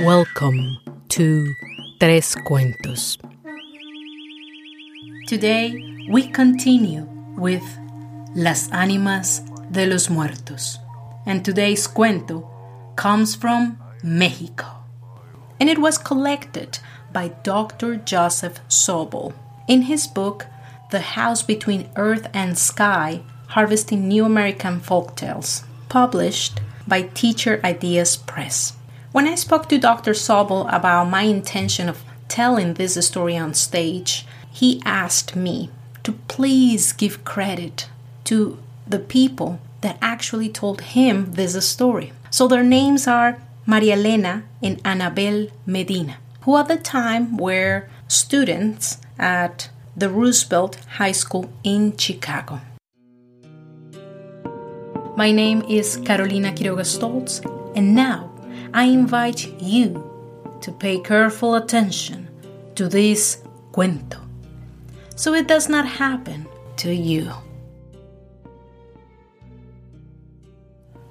Welcome to Tres Cuentos. Today we continue with Las Animas de los Muertos, and today's cuento comes from Mexico, and it was collected by Dr. Joseph Sobol in his book The House Between Earth and Sky, Harvesting New American Folktales, published by Teacher Ideas Press. When I spoke to Dr. Sobol about my intention of telling this story on stage, he asked me to please give credit to the people that actually told him this story. So their names are Maria Elena and Annabel Medina, who at the time were students at the Roosevelt High School in Chicago. My name is Carolina Quiroga Stoltz, and now I invite you to pay careful attention to this cuento, so it does not happen to you.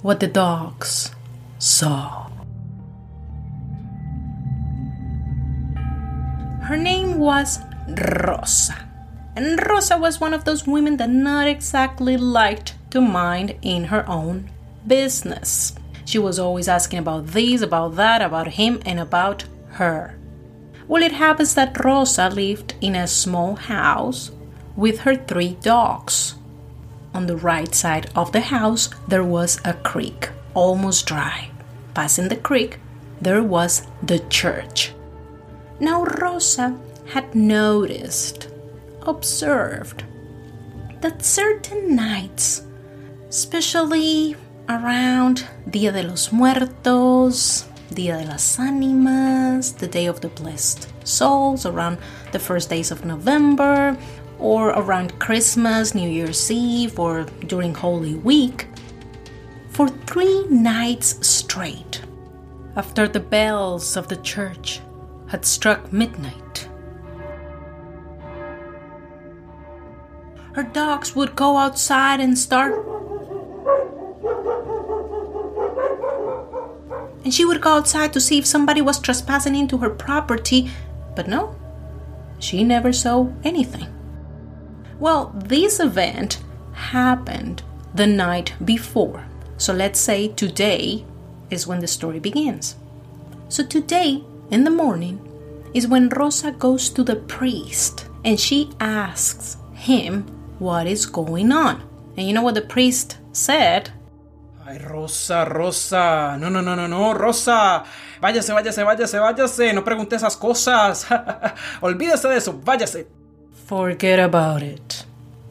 What the dogs saw. Her name was Rosa, and Rosa was one of those women that not exactly liked to mind in her own business. She was always asking about this, about that, about him, and about her. Well, it happens that Rosa lived in a small house with her three dogs. On the right side of the house, there was a creek, almost dry. Passing the creek, there was the church. Now Rosa had noticed, observed, that certain nights, especially around Dia de los Muertos, Dia de las Animas, the Day of the Blessed Souls, around the first days of November, or around Christmas, New Year's Eve, or during Holy Week, for 3 nights straight, after the bells of the church had struck midnight, her dogs would go outside and start, and she would go outside to see if somebody was trespassing into her property, but no, she never saw anything. Well, this event happened the night before, so let's say today is when the story begins. So today, in the morning, is when Rosa goes to the priest, and she asks him what is going on. And you know what the priest said? Ay, Rosa, Rosa, no, Rosa, váyase, no pregunte esas cosas, olvídese de eso, váyase. Forget about it.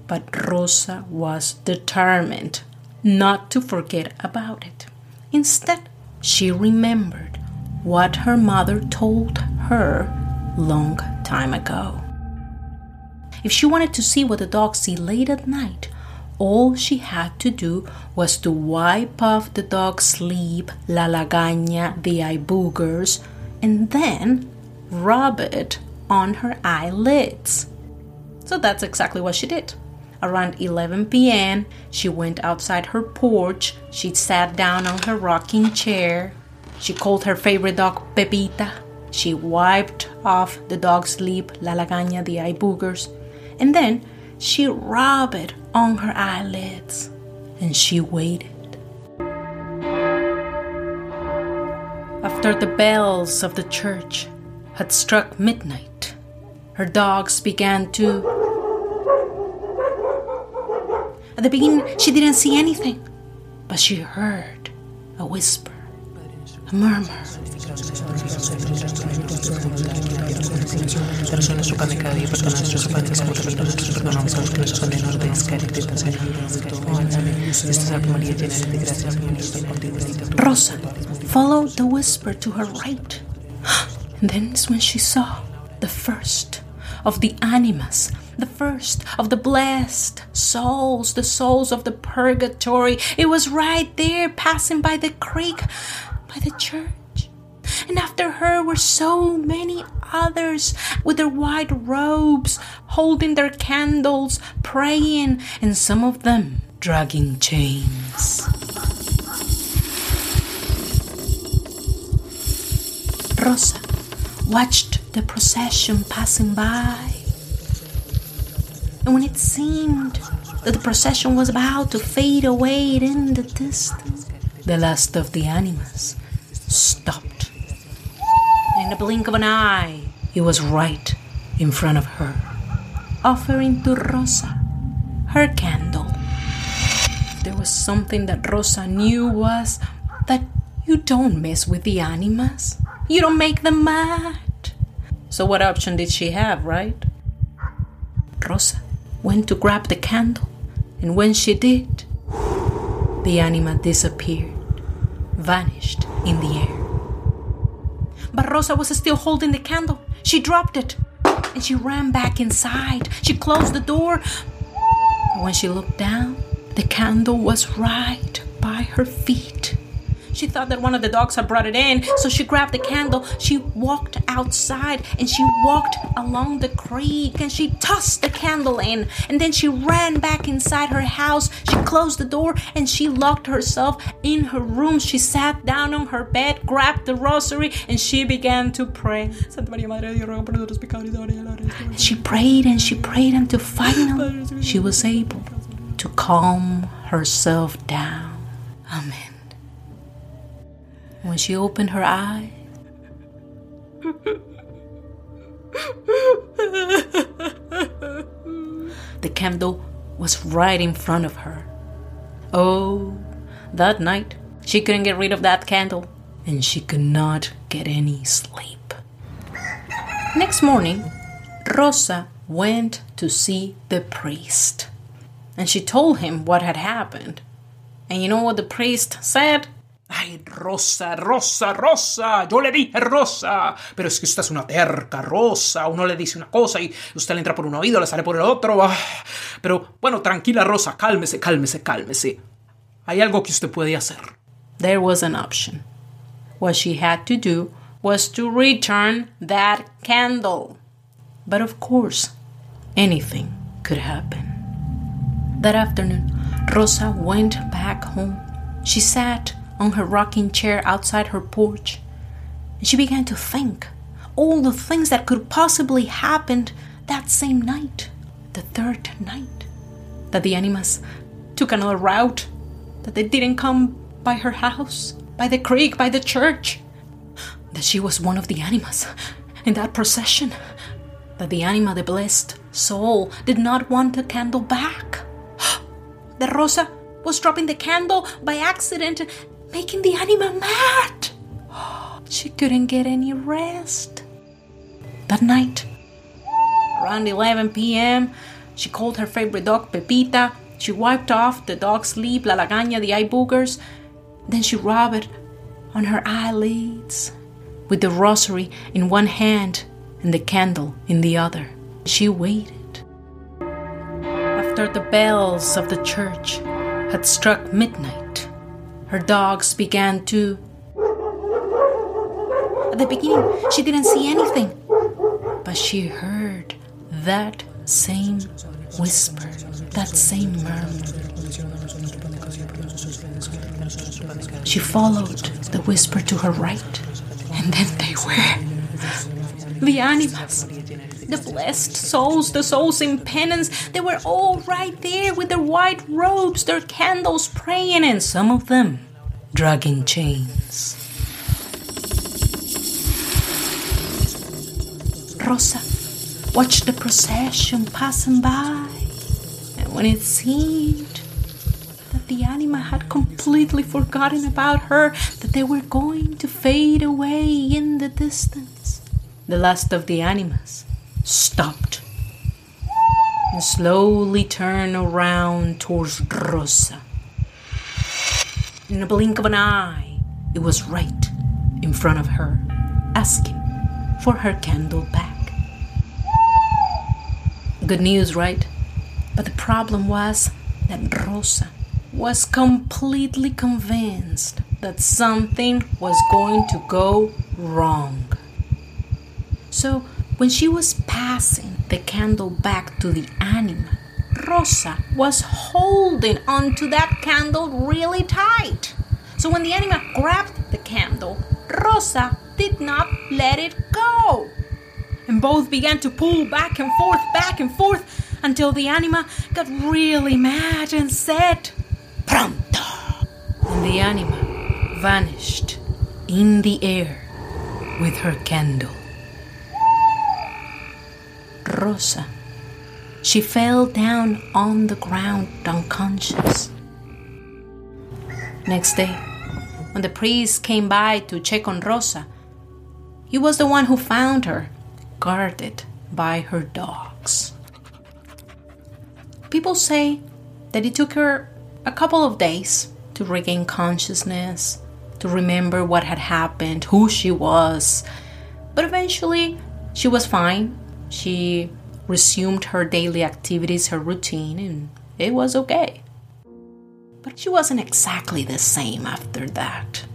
But Rosa was determined not to forget about it. Instead, she remembered what her mother told her long time ago. If she wanted to see what the dogs see late at night, all she had to do was to wipe off the dog's sleep, la lagaña, the eye boogers, and then rub it on her eyelids. So that's exactly what she did. Around 11 p.m., she went outside her porch, she sat down on her rocking chair, she called her favorite dog Pepita, she wiped off the dog's sleep, la lagaña, the eye boogers, and then she rubbed it on her eyelids, and she waited. After the bells of the church had struck midnight, her dogs began to... At the beginning, she didn't see anything, but she heard a whisper, a murmur. Rosa followed the whisper to her right, and then is when she saw the first of the animas, the first of the blessed souls, the souls of the purgatory. It was right there, passing by the creek, by the church. And after her were so many others with their white robes, holding their candles, praying, and some of them dragging chains. Rosa watched the procession passing by. And when it seemed that the procession was about to fade away in the distance, the last of the animals stopped. In the blink of an eye, it was right in front of her, offering to Rosa her candle. There was something that Rosa knew was that you don't mess with the animals. You don't make them mad. So what option did she have, right? Rosa went to grab the candle, and when she did, the anima disappeared, vanished in the air. But Rosa was still holding the candle. She dropped it, and she ran back inside. She closed the door, and when she looked down, the candle was right by her feet. She thought that one of the dogs had brought it in, so she grabbed the candle. She walked outside, and she walked along the creek, and she tossed the candle in. And then she ran back inside her house. She closed the door, and she locked herself in her room. She sat down on her bed, grabbed the rosary, and she began to pray. And she prayed until finally she was able to calm herself down. Amen. When she opened her eyes, the candle was right in front of her. Oh, that night, she couldn't get rid of that candle, and she could not get any sleep. Next morning, Rosa went to see the priest, and she told him what had happened. And you know what the priest said? Ay, Rosa, Rosa, Rosa, yo le dije Rosa, pero es que usted es una terca, Rosa, uno le dice una cosa y usted le entra por un oído, le sale por el otro, pero bueno, tranquila Rosa, cálmese, cálmese, cálmese, hay algo que usted puede hacer. There was an option. What she had to do was to return that candle. But of course, anything could happen. That afternoon, Rosa went back home. She sat on her rocking chair outside her porch, and she began to think all the things that could possibly happen that same night, the third night, that the animas took another route, that they didn't come by her house, by the creek, by the church, that she was one of the animas in that procession, that the anima, the blessed soul, did not want the candle back, that Rosa was dropping the candle by accident, making the animal mad. She couldn't get any rest. That night, around 11 p.m., she called her favorite dog, Pepita. She wiped off the dog's lip, la lagaña, the eye boogers. Then she rubbed on her eyelids with the rosary in one hand and the candle in the other. She waited. After the bells of the church had struck midnight, her dogs began to... At the beginning, she didn't see anything, but she heard that same whisper, that same murmur. She followed the whisper to her right, and then they were the animals, the blessed souls, the souls in penance. They were all right there with their white robes, their candles, praying, and some of them dragging chains. Rosa watched the procession passing by, and when it seemed that the anima had completely forgotten about her, that they were going to fade away in the distance, the last of the animas stopped and slowly turned around towards Rosa. In a blink of an eye, it was right in front of her, asking for her candle back. Good news, right? But the problem was that Rosa was completely convinced that something was going to go wrong. So, when she was passing the candle back to the anima, Rosa was holding onto that candle really tight. So when the anima grabbed the candle, Rosa did not let it go. And both began to pull back and forth, until the anima got really mad and said, "Pronto!" And the anima vanished in the air with her candle. Rosa. She fell down on the ground unconscious. Next day, when the priest came by to check on Rosa, he was the one who found her, guarded by her dogs. People say that it took her a couple of days to regain consciousness, to remember what had happened, who she was. But eventually, she was fine. She resumed her daily activities, her routine, and it was okay. But she wasn't exactly the same after that.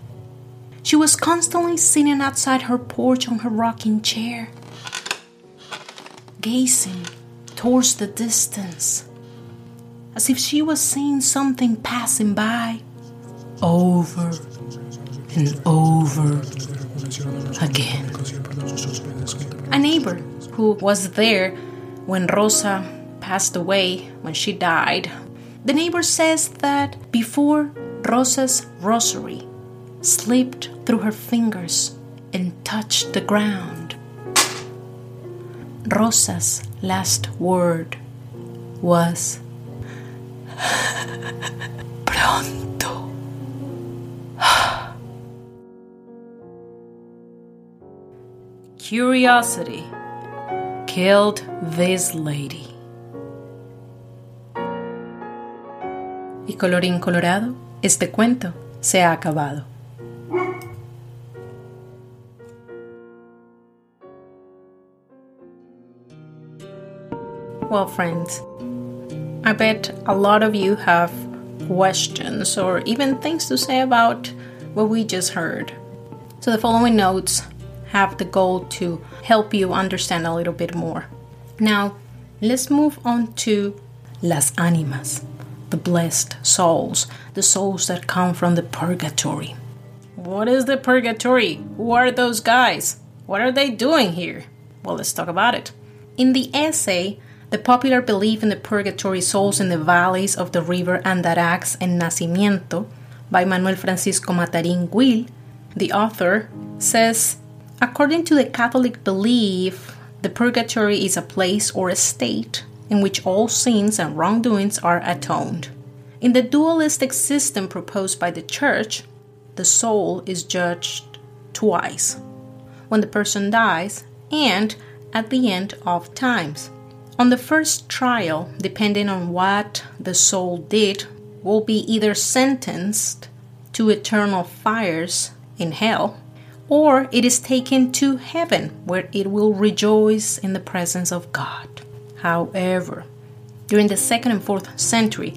She was constantly sitting outside her porch on her rocking chair, gazing towards the distance, as if she was seeing something passing by over and over again. A neighbor who was there when Rosa passed away, when she died, the neighbor says that before, Rosa's rosary slipped through her fingers and touched the ground. Rosa's last word was, "Pronto." Curiosity killed this lady. Y colorín colorado, este cuento se ha acabado. Well, friends, I bet a lot of you have questions or even things to say about what we just heard. So the following notes have the goal to help you understand a little bit more. Now, let's move on to Las Animas. The blessed souls, the souls that come from the purgatory. What is the purgatory? Who are those guys? What are they doing here? Well, let's talk about it. In the essay, the popular belief in the purgatory souls in the valleys of the river Andarax and Nacimiento by Manuel Francisco Matarín Güil, the author says, according to the Catholic belief, the purgatory is a place or a state in which all sins and wrongdoings are atoned. In the dualistic system proposed by the Church, the soul is judged twice, when the person dies and at the end of times. On the first trial, depending on what the soul did, will be either sentenced to eternal fires in hell, or it is taken to heaven, where it will rejoice in the presence of God. However, during the 2nd and 4th century,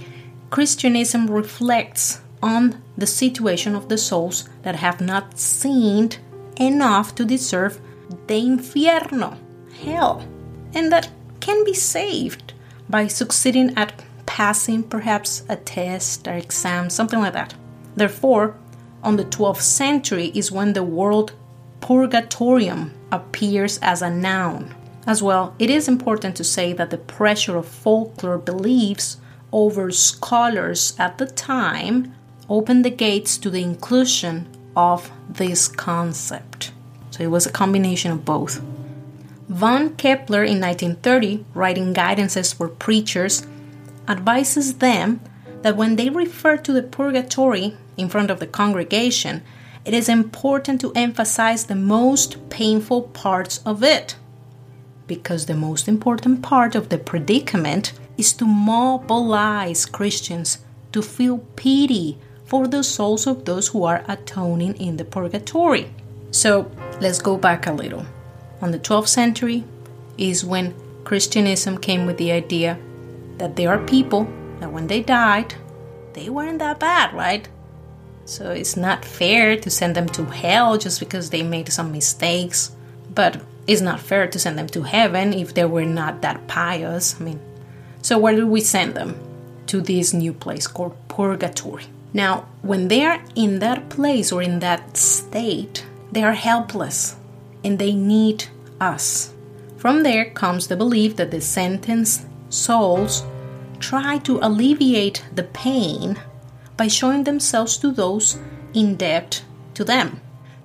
Christianism reflects on the situation of the souls that have not sinned enough to deserve the infierno, hell, and that can be saved by succeeding at passing perhaps a test or exam, something like that. Therefore, on the 12th century is when the word purgatorium appears as a noun. As well, it is important to say that the pressure of folklore beliefs over scholars at the time opened the gates to the inclusion of this concept. So it was a combination of both. Von Kepler in 1930, writing guidances for preachers, advises them that when they refer to the purgatory in front of the congregation, it is important to emphasize the most painful parts of it, because the most important part of the predicament is to mobilize Christians to feel pity for the souls of those who are atoning in the purgatory. So let's go back a little. On the 12th century is when Christianism came with the idea that there are people that when they died, they weren't that bad, right? So it's not fair to send them to hell just because they made some mistakes, but it's not fair to send them to heaven if they were not that pious. So where do we send them? To this new place called purgatory. Now, when they are in that place or in that state, They are helpless, and they need us. From there comes the belief that the sentenced souls try to alleviate the pain by showing themselves to those in debt to them,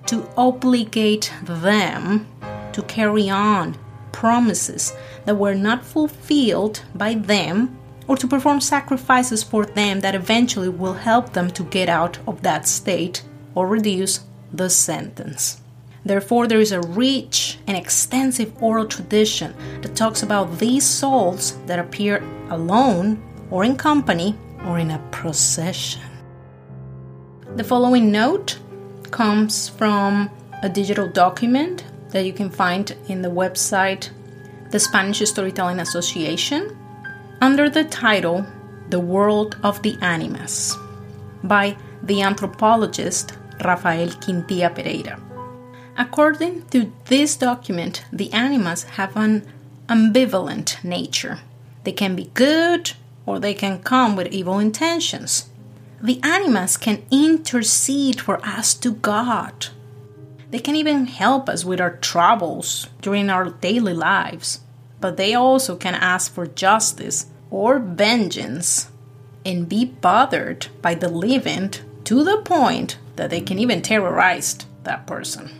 to obligate them to carry on promises that were not fulfilled by them, or to perform sacrifices for them that eventually will help them to get out of that state or reduce the sentence. Therefore, there is a rich and extensive oral tradition that talks about these souls that appear alone or in company or in a procession. The following note comes from a digital document that you can find in the website, the Spanish Storytelling Association, under the title, The World of the Animas, by the anthropologist Rafael Quintia Pereira. According to this document, the animas have an ambivalent nature. They can be good, or they can come with evil intentions. The animas can intercede for us to God. They can even help us with our troubles during our daily lives, but they also can ask for justice or vengeance and be bothered by the living to the point that they can even terrorize that person.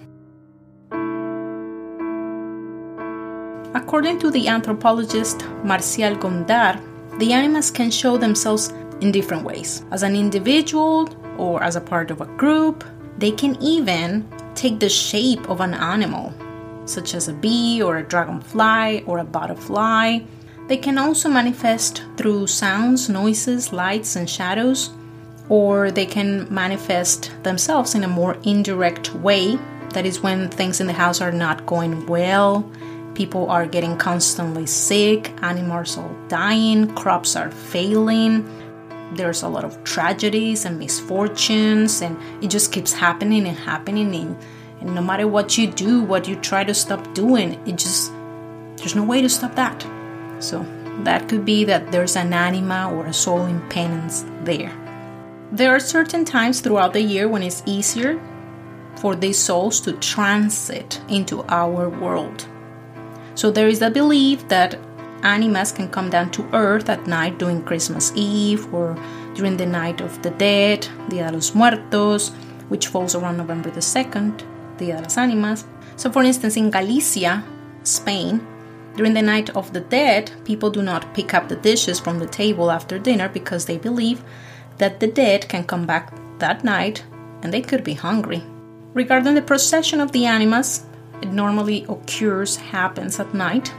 According to the anthropologist Marcial Gondar, the animas can show themselves in different ways, as an individual or as a part of a group. They can even take the shape of an animal, such as a bee or a dragonfly or a butterfly. They can also manifest through sounds, noises, lights, and shadows, or they can manifest themselves in a more indirect way. That is when things in the house are not going well. People are getting constantly sick, animals are dying, crops are failing, there's a lot of tragedies and misfortunes, and it just keeps happening and happening, and no matter what you do, what you try to stop doing, there's no way to stop that. So that could be that there's an anima or a soul in penance there. There are certain times throughout the year when it's easier for these souls to transit into our world. So there is the belief that animas can come down to earth at night during Christmas Eve or during the Night of the Dead, Dia de los Muertos, which falls around November the 2nd, Dia de las Animas. So for instance, in Galicia, Spain, during the Night of the Dead, people do not pick up the dishes from the table after dinner because they believe that the dead can come back that night and they could be hungry. Regarding the procession of the animas, it normally happens at night,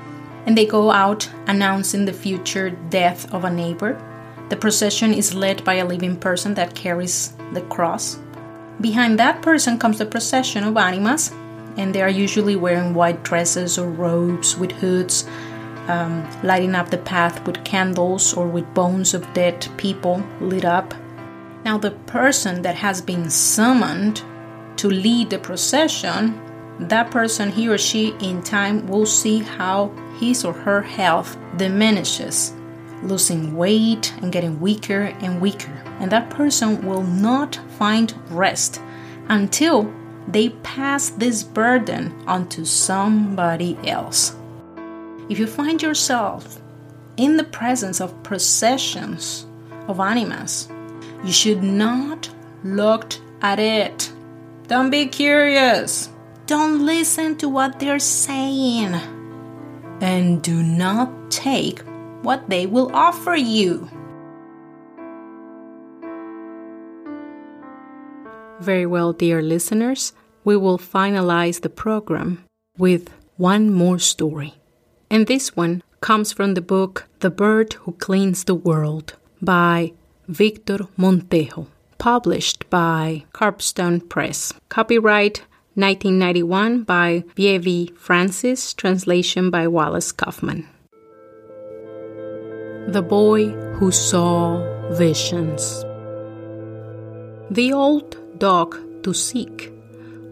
and they go out announcing the future death of a neighbor. The procession is led by a living person that carries the cross. Behind that person comes the procession of animas, and they are usually wearing white dresses or robes with hoods, lighting up the path with candles or with bones of dead people lit up. Now the person that has been summoned to lead the procession, that person, he or she, in time will see how his or her health diminishes, losing weight and getting weaker and weaker. And that person will not find rest until they pass this burden onto somebody else. If you find yourself in the presence of processions of animas, you should not look at it. Don't be curious. Don't listen to what they're saying, and do not take what they will offer you. Very well, dear listeners, we will finalize the program with one more story. And this one comes from the book The Bird Who Cleans the World by Victor Montejo, published by Carpstone Press. Copyright 1991 by B.A.V. Francis, translation by Wallace Kaufman. The Boy Who Saw Visions. The old dog Tusik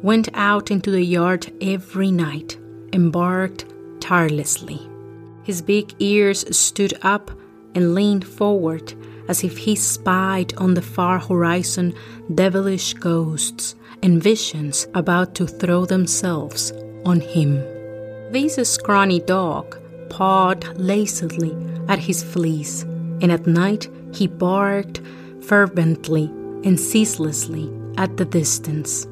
went out into the yard every night and barked tirelessly. His big ears stood up and leaned forward as if he spied on the far horizon devilish ghosts and visions about to throw themselves on him. This scrawny dog pawed lazily at his fleece, and at night he barked fervently and ceaselessly at the distance.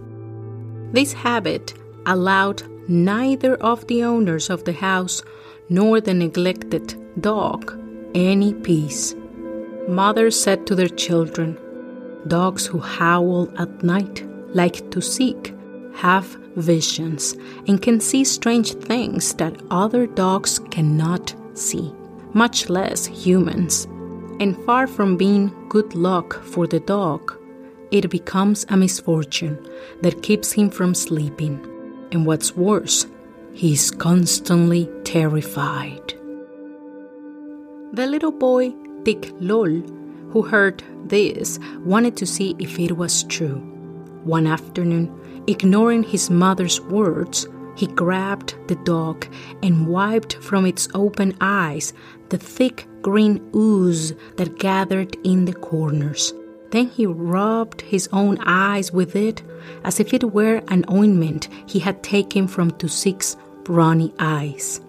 This habit allowed neither of the owners of the house nor the neglected dog any peace. Mothers said to their children, "Dogs who howl at night like to seek, have visions, and can see strange things that other dogs cannot see, much less humans. And far from being good luck for the dog, it becomes a misfortune that keeps him from sleeping. And what's worse, he is constantly terrified." The little boy, Dick Lol, who heard this, wanted to see if it was true. One afternoon, ignoring his mother's words, he grabbed the dog and wiped from its open eyes the thick green ooze that gathered in the corners. Then he rubbed his own eyes with it as if it were an ointment he had taken from 26 brawny eyes.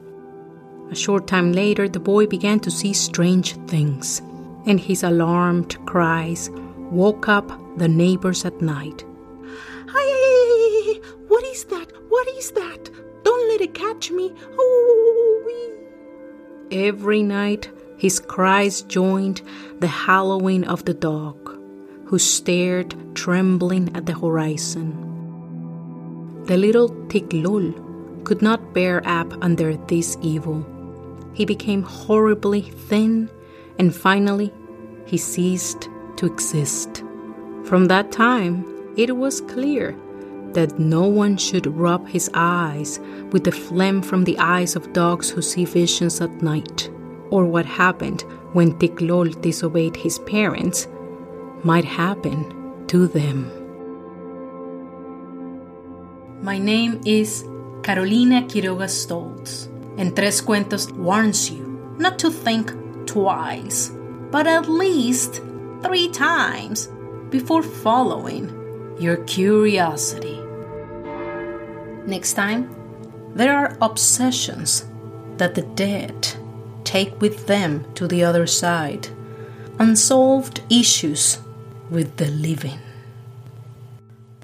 A short time later, the boy began to see strange things, and his alarmed cries woke up the neighbors at night. "Hi! What is that? What is that? Don't let it catch me! Oh!" Every night, his cries joined the howling of the dog, who stared trembling at the horizon. The little Tiglul could not bear up under this evil. He became horribly thin, and finally, he ceased to exist. From that time, it was clear that no one should rub his eyes with the phlegm from the eyes of dogs who see visions at night, or what happened when Tiglol disobeyed his parents might happen to them. My name is Carolina Quiroga Stoltz, and Tres Cuentos warns you not to think twice, but at least 3 times before following your curiosity. Next time, there are obsessions that the dead take with them to the other side, unsolved issues with the living.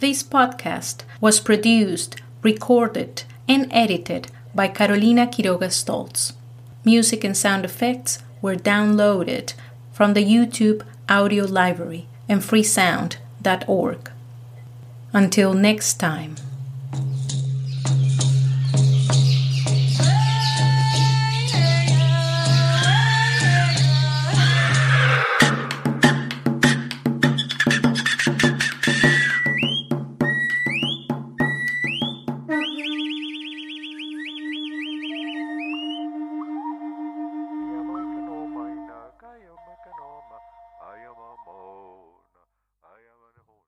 This podcast was produced, recorded, and edited by Carolina Quiroga Stoltz. Music and sound effects were downloaded from the YouTube audio library and freesound.org. Until next time.